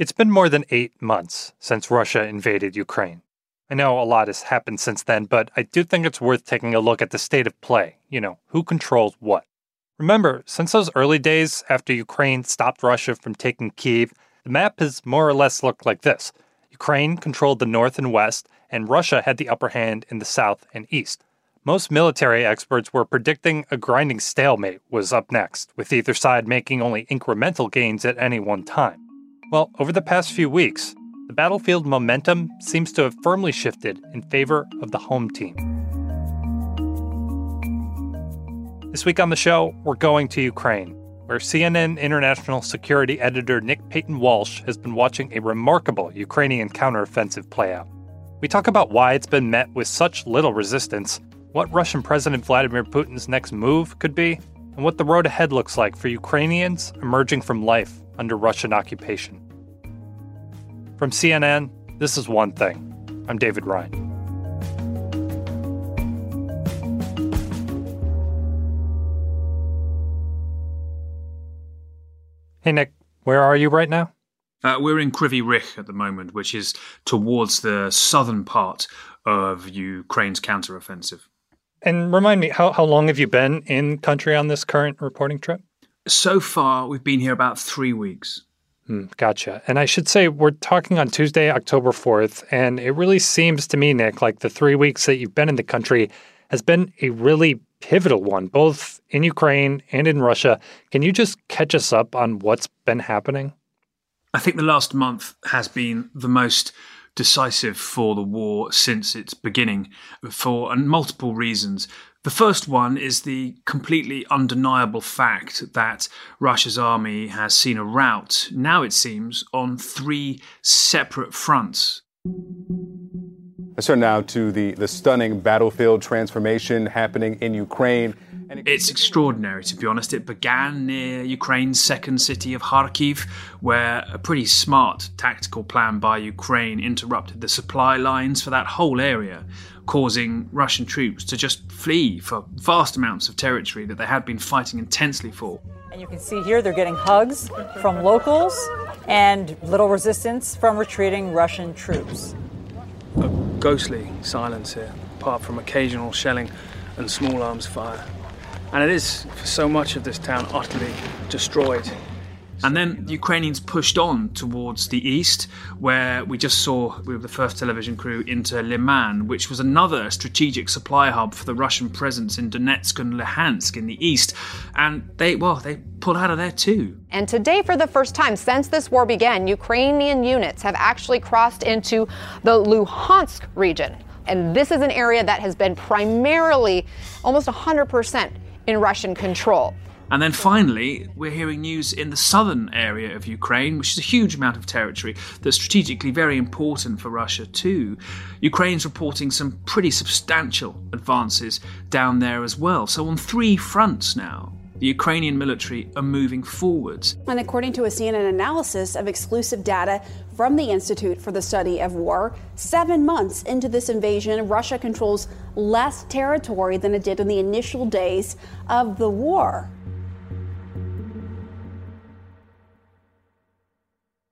It's been more than 8 months since Russia invaded Ukraine. I know a lot has happened since then, but I do think it's worth taking a look at the state of play. You know, who controls what? Remember, since those early days after Ukraine stopped Russia from taking Kyiv, the map has more or less looked like this. Ukraine controlled the north and west, and Russia had the upper hand in the south and east. Most military experts were predicting a grinding stalemate was up next, with either side making only incremental gains at any one time. Well, over the past few weeks, the battlefield momentum seems to have firmly shifted in favor of the home team. This week on the show, we're going to Ukraine, where CNN international security editor Nick Paton Walsh has been watching a remarkable Ukrainian counteroffensive play out. We talk about why it's been met with such little resistance, what Russian President Vladimir Putin's next move could be, and what the road ahead looks like for Ukrainians emerging from life under Russian occupation. From CNN, this is One Thing. I'm David Rind. Hey, Nick, where are you right now? We're in Kryvyi Rih at the moment, which is towards the southern part of Ukraine's counteroffensive. And remind me, how long have you been in country on this current reporting trip? So far, we've been here about 3 weeks. Gotcha. And I should say we're talking on Tuesday, October 4th, and it really seems to me, Nick, like the 3 weeks that you've been in the country has been a really pivotal one, both in Ukraine and in Russia. Can you just catch us up on what's been happening? I think the last month has been the most decisive for the war since its beginning for multiple reasons. The first one is the completely undeniable fact that Russia's army has seen a rout, now it seems, on 3 separate fronts. Let's turn now to the stunning battlefield transformation happening in Ukraine. It's extraordinary, to be honest. It began near Ukraine's second city of Kharkiv, where a pretty smart tactical plan by Ukraine interrupted the supply lines for that whole area, causing Russian troops to just flee for vast amounts of territory that they had been fighting intensely for. And you can see here they're getting hugs from locals and little resistance from retreating Russian troops. A ghostly silence here, apart from occasional shelling and small arms fire. And it is, for so much of this town, utterly destroyed. And then the Ukrainians pushed on towards the east, where we were the first television crew into Liman, which was another strategic supply hub for the Russian presence in Donetsk and Luhansk in the east. And they pulled out of there too. And today, for the first time since this war began, Ukrainian units have actually crossed into the Luhansk region. And this is an area that has been primarily almost 100% in Russian control. And then finally, we're hearing news in the southern area of Ukraine, which is a huge amount of territory that's strategically very important for Russia too. Ukraine's reporting some pretty substantial advances down there as well. So on 3 fronts now, the Ukrainian military are moving forwards. And according to a CNN analysis of exclusive data from the Institute for the Study of War, 7 months into this invasion, Russia controls less territory than it did in the initial days of the war.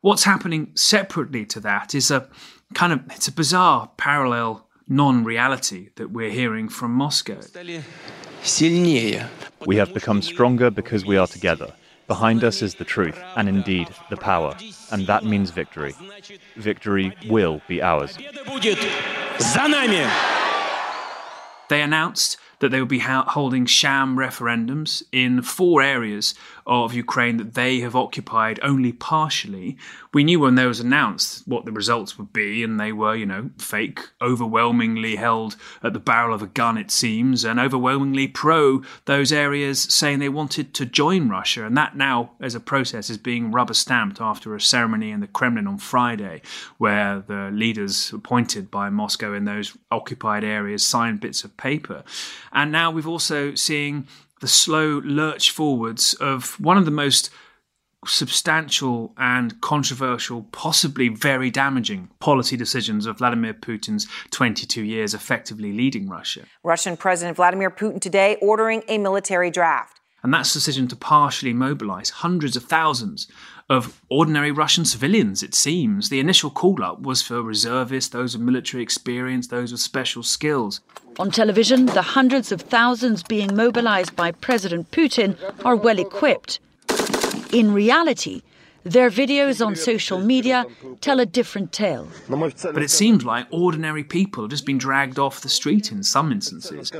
What's happening separately to that is it's a bizarre parallel non-reality that we're hearing from Moscow. We have become stronger because we are together. Behind us is the truth, and indeed, the power. And that means victory. Victory will be ours. They announced that they will be holding sham referendums in 4 areas of Ukraine that they have occupied only partially. We knew when those announced what the results would be, and they were, fake, overwhelmingly held at the barrel of a gun, it seems, and overwhelmingly pro those areas, saying they wanted to join Russia. And that now, as a process, is being rubber-stamped after a ceremony in the Kremlin on Friday, where the leaders appointed by Moscow in those occupied areas signed bits of paper. And now we've also seen the slow lurch forwards of one of the most substantial and controversial, possibly very damaging policy decisions of Vladimir Putin's 22 years effectively leading Russia. Russian President Vladimir Putin today ordering a military draft. And that's the decision to partially mobilise hundreds of thousands of ordinary Russian civilians, it seems. The initial call-up was for reservists, those with military experience, those with special skills. On television, the hundreds of thousands being mobilised by President Putin are well equipped. In reality, their videos on social media tell a different tale. But it seems like ordinary people have just been dragged off the street in some instances.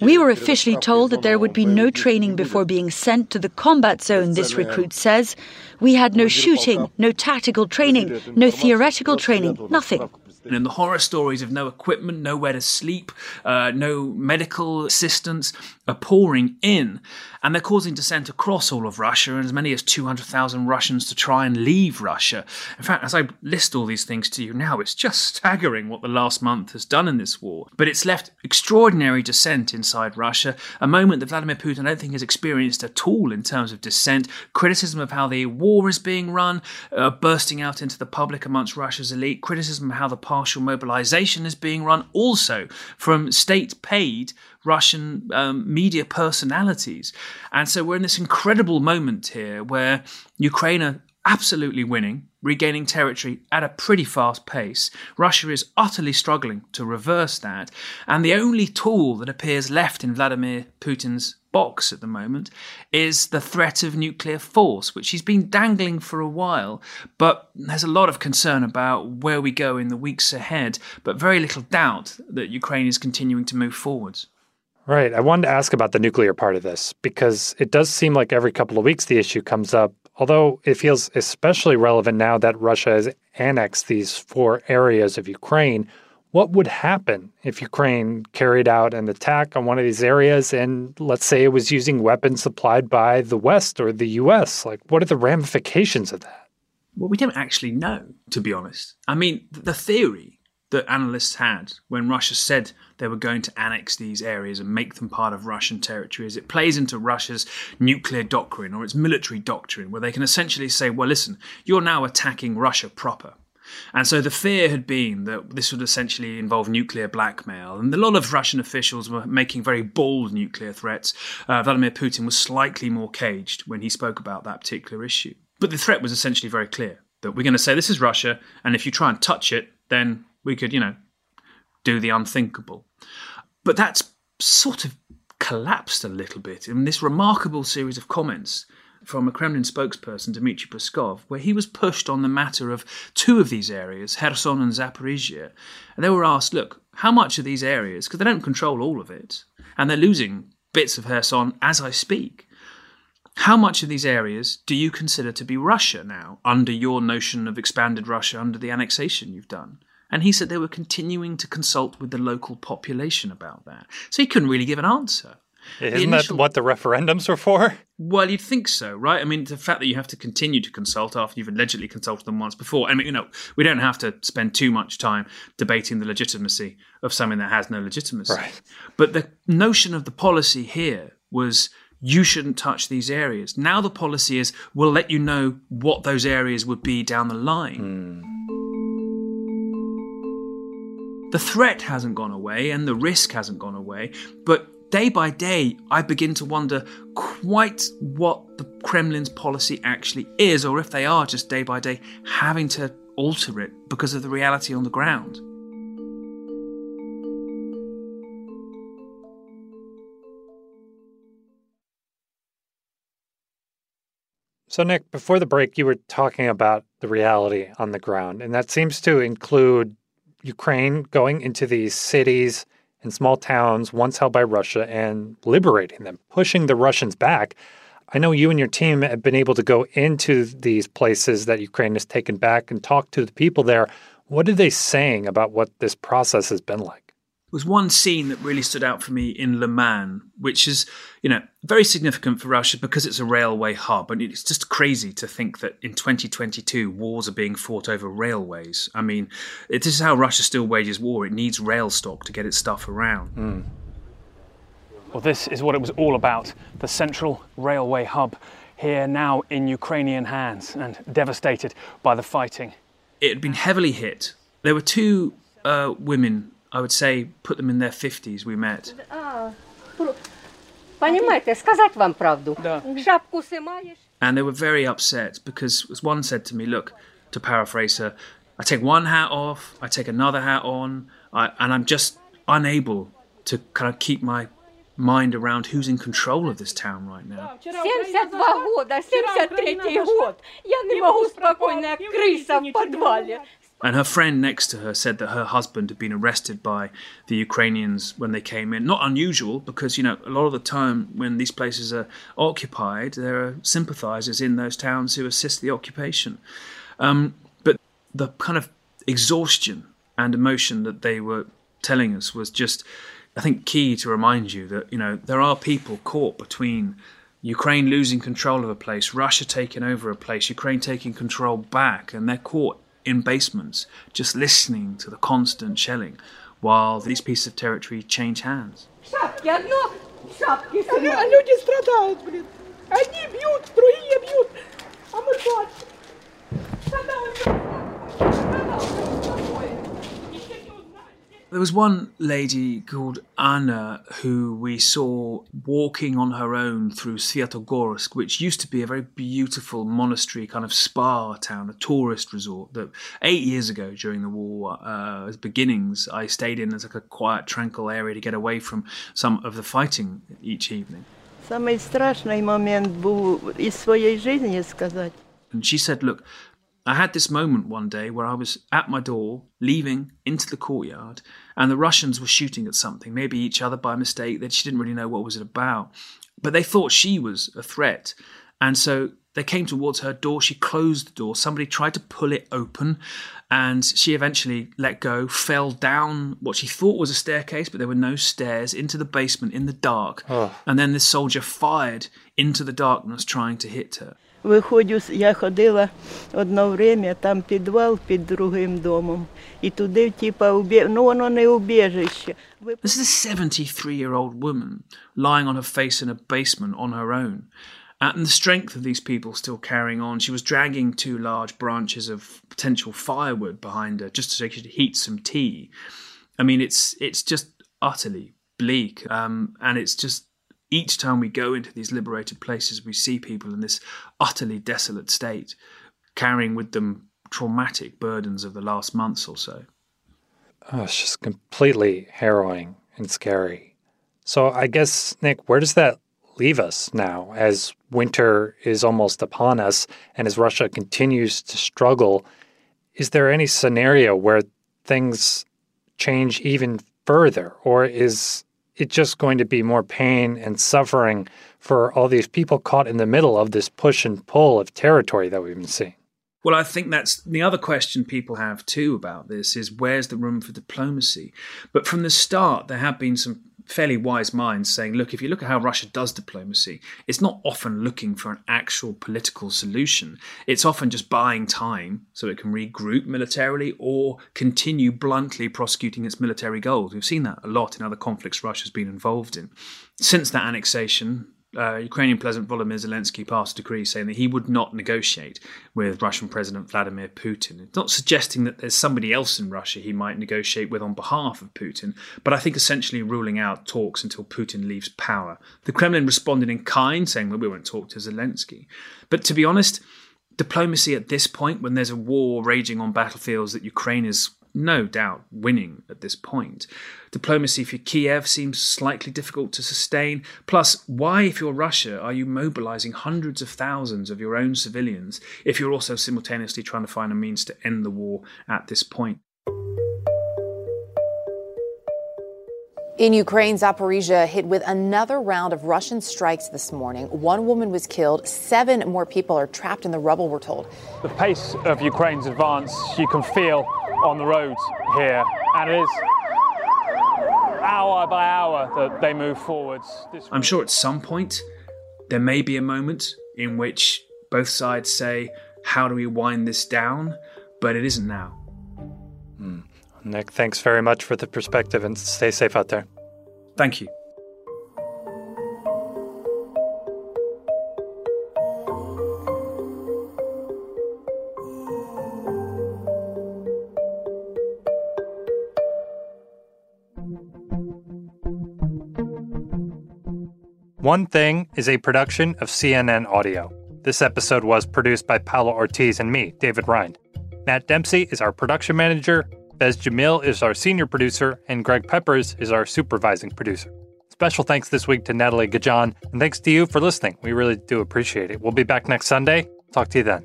We were officially told that there would be no training before being sent to the combat zone, this recruit says. We had no shooting, no tactical training, no theoretical training, nothing. And in the horror stories of no equipment, nowhere to sleep, no medical assistance are pouring in. And they're causing dissent across all of Russia, and as many as 200,000 Russians to try and leave Russia. In fact, as I list all these things to you now, it's just staggering what the last month has done in this war. But it's left extraordinary dissent inside Russia, a moment that Vladimir Putin I don't think has experienced at all in terms of dissent, criticism of how the war is being run, bursting out into the public amongst Russia's elite, criticism of how the partial mobilization is being run also from state-paid Russian media personalities. And so we're in this incredible moment here where Ukraine are absolutely winning, regaining territory at a pretty fast pace. Russia is utterly struggling to reverse that. And the only tool that appears left in Vladimir Putin's box at the moment is the threat of nuclear force, which he's been dangling for a while, but there's a lot of concern about where we go in the weeks ahead, but very little doubt that Ukraine is continuing to move forwards. Right. I wanted to ask about the nuclear part of this, because it does seem like every couple of weeks the issue comes up, although it feels especially relevant now that Russia has annexed these 4 areas of Ukraine. What would happen if Ukraine carried out an attack on one of these areas and, let's say, it was using weapons supplied by the West or the U.S.? Like, what are the ramifications of that? Well, we don't actually know, to be honest. I mean, the theory that analysts had when Russia said they were going to annex these areas and make them part of Russian territory is it plays into Russia's nuclear doctrine or its military doctrine, where they can essentially say, well, listen, you're now attacking Russia proper. And so the fear had been that this would essentially involve nuclear blackmail. And a lot of Russian officials were making very bold nuclear threats. Vladimir Putin was slightly more caged when he spoke about that particular issue. But the threat was essentially very clear, that we're going to say this is Russia, and if you try and touch it, then we could, you know, do the unthinkable. But that's sort of collapsed a little bit in this remarkable series of comments from a Kremlin spokesperson, Dmitry Peskov, where he was pushed on the matter of 2 of these areas, Kherson and Zaporizhia. And they were asked, look, how much of these areas, because they don't control all of it, and they're losing bits of Kherson as I speak, how much of these areas do you consider to be Russia now, under your notion of expanded Russia, under the annexation you've done? And he said they were continuing to consult with the local population about that. So he couldn't really give an answer. Isn't that what the referendums were for? Well, you'd think so, right? I mean, the fact that you have to continue to consult after you've allegedly consulted them once before. I mean, you know, we don't have to spend too much time debating the legitimacy of something that has no legitimacy. Right. But the notion of the policy here was you shouldn't touch these areas. Now the policy is we'll let you know what those areas would be down the line. The threat hasn't gone away and the risk hasn't gone away, but day by day, I begin to wonder quite what the Kremlin's policy actually is, or if they are just day by day having to alter it because of the reality on the ground. So, Nick, before the break, you were talking about the reality on the ground, and that seems to include Ukraine going into these cities and small towns once held by Russia and liberating them, pushing the Russians back. I know you and your team have been able to go into these places that Ukraine has taken back and talk to the people there. What are they saying about what this process has been like? There was one scene that really stood out for me in Liman, which is, you know, very significant for Russia because it's a railway hub. And it's just crazy to think that in 2022, wars are being fought over railways. I mean, this is how Russia still wages war. It needs rail stock to get its stuff around. Mm. Well, this is what it was all about, the central railway hub here now in Ukrainian hands and devastated by the fighting. It had been heavily hit. There were 2 women, I would say put them in their 50s, we met. And they were very upset because, as one said to me, look, to paraphrase her, I take one hat off, I take another hat on, and I'm just unable to kind of keep my mind around who's in control of this town right now. And her friend next to her said that her husband had been arrested by the Ukrainians when they came in. Not unusual, because, you know, a lot of the time when these places are occupied, there are sympathizers in those towns who assist the occupation. But the kind of exhaustion and emotion that they were telling us was just, I think, key to remind you that, you know, there are people caught between Ukraine losing control of a place, Russia taking over a place, Ukraine taking control back, and they're caught in basements, just listening to the constant shelling while these pieces of territory change hands. There was one lady called Anna who we saw walking on her own through Sviatogorsk, which used to be a very beautiful monastery kind of spa town, a tourist resort that 8 years ago during the war, as beginnings, I stayed in as like a quiet, tranquil area to get away from some of the fighting each evening. Самый страшный момент был из своей жизни сказать. And she said, look, I had this moment one day where I was at my door, leaving into the courtyard, and the Russians were shooting at something, maybe each other by mistake, that she didn't really know what was it about. But they thought she was a threat. And so they came towards her door. She closed the door. Somebody tried to pull it open, and she eventually let go, fell down what she thought was a staircase, but there were no stairs, into the basement in the dark. Oh. And then this soldier fired into the darkness trying to hit her. Виходжу, я ходила одно время, там підвал під другим домом, і туди типа воно не убіжище. This is a 73-year-old woman lying on her face in a basement on her own. And the strength of these people still carrying on. She was dragging two large branches of potential firewood behind her just so she could heat some tea. I mean, it's just utterly bleak, and it's just each time we go into these liberated places, we see people in this utterly desolate state, carrying with them traumatic burdens of the last months or so. Oh, it's just completely harrowing and scary. So I guess, Nick, where does that leave us now as winter is almost upon us and as Russia continues to struggle? Is there any scenario where things change even further, or is it's just going to be more pain and suffering for all these people caught in the middle of this push and pull of territory that we've been seeing? Well, I think that's the other question people have too about this is where's the room for diplomacy? But from the start, there have been some fairly wise minds saying, look, if you look at how Russia does diplomacy, it's not often looking for an actual political solution. It's often just buying time so it can regroup militarily or continue bluntly prosecuting its military goals. We've seen that a lot in other conflicts Russia's been involved in. Since that annexation, Ukrainian President Volodymyr Zelensky passed a decree saying that he would not negotiate with Russian President Vladimir Putin. It's not suggesting that there's somebody else in Russia he might negotiate with on behalf of Putin, but I think essentially ruling out talks until Putin leaves power. The Kremlin responded in kind, saying that we won't talk to Zelensky. But to be honest, diplomacy at this point, when there's a war raging on battlefields that Ukraine is no doubt winning at this point, diplomacy for Kiev seems slightly difficult to sustain. Plus, why, if you're Russia, are you mobilizing hundreds of thousands of your own civilians if you're also simultaneously trying to find a means to end the war at this point? In Ukraine, Zaporizhia hit with another round of Russian strikes this morning. One woman was killed. 7 more people are trapped in the rubble, we're told. The pace of Ukraine's advance, you can feel on the roads here, and it is hour by hour that they move forwards. I'm sure at some point there may be a moment in which both sides say, how do we wind this down? But it isn't now. Nick, thanks very much for the perspective, and stay safe out there. Thank you. One Thing is a production of CNN Audio. This episode was produced by Paolo Ortiz and me, David Rind. Matt Dempsey is our production manager, Bez Jamil is our senior producer, and Greg Peppers is our supervising producer. Special thanks this week to Natalie Gajan, and thanks to you for listening. We really do appreciate it. We'll be back next Sunday. Talk to you then.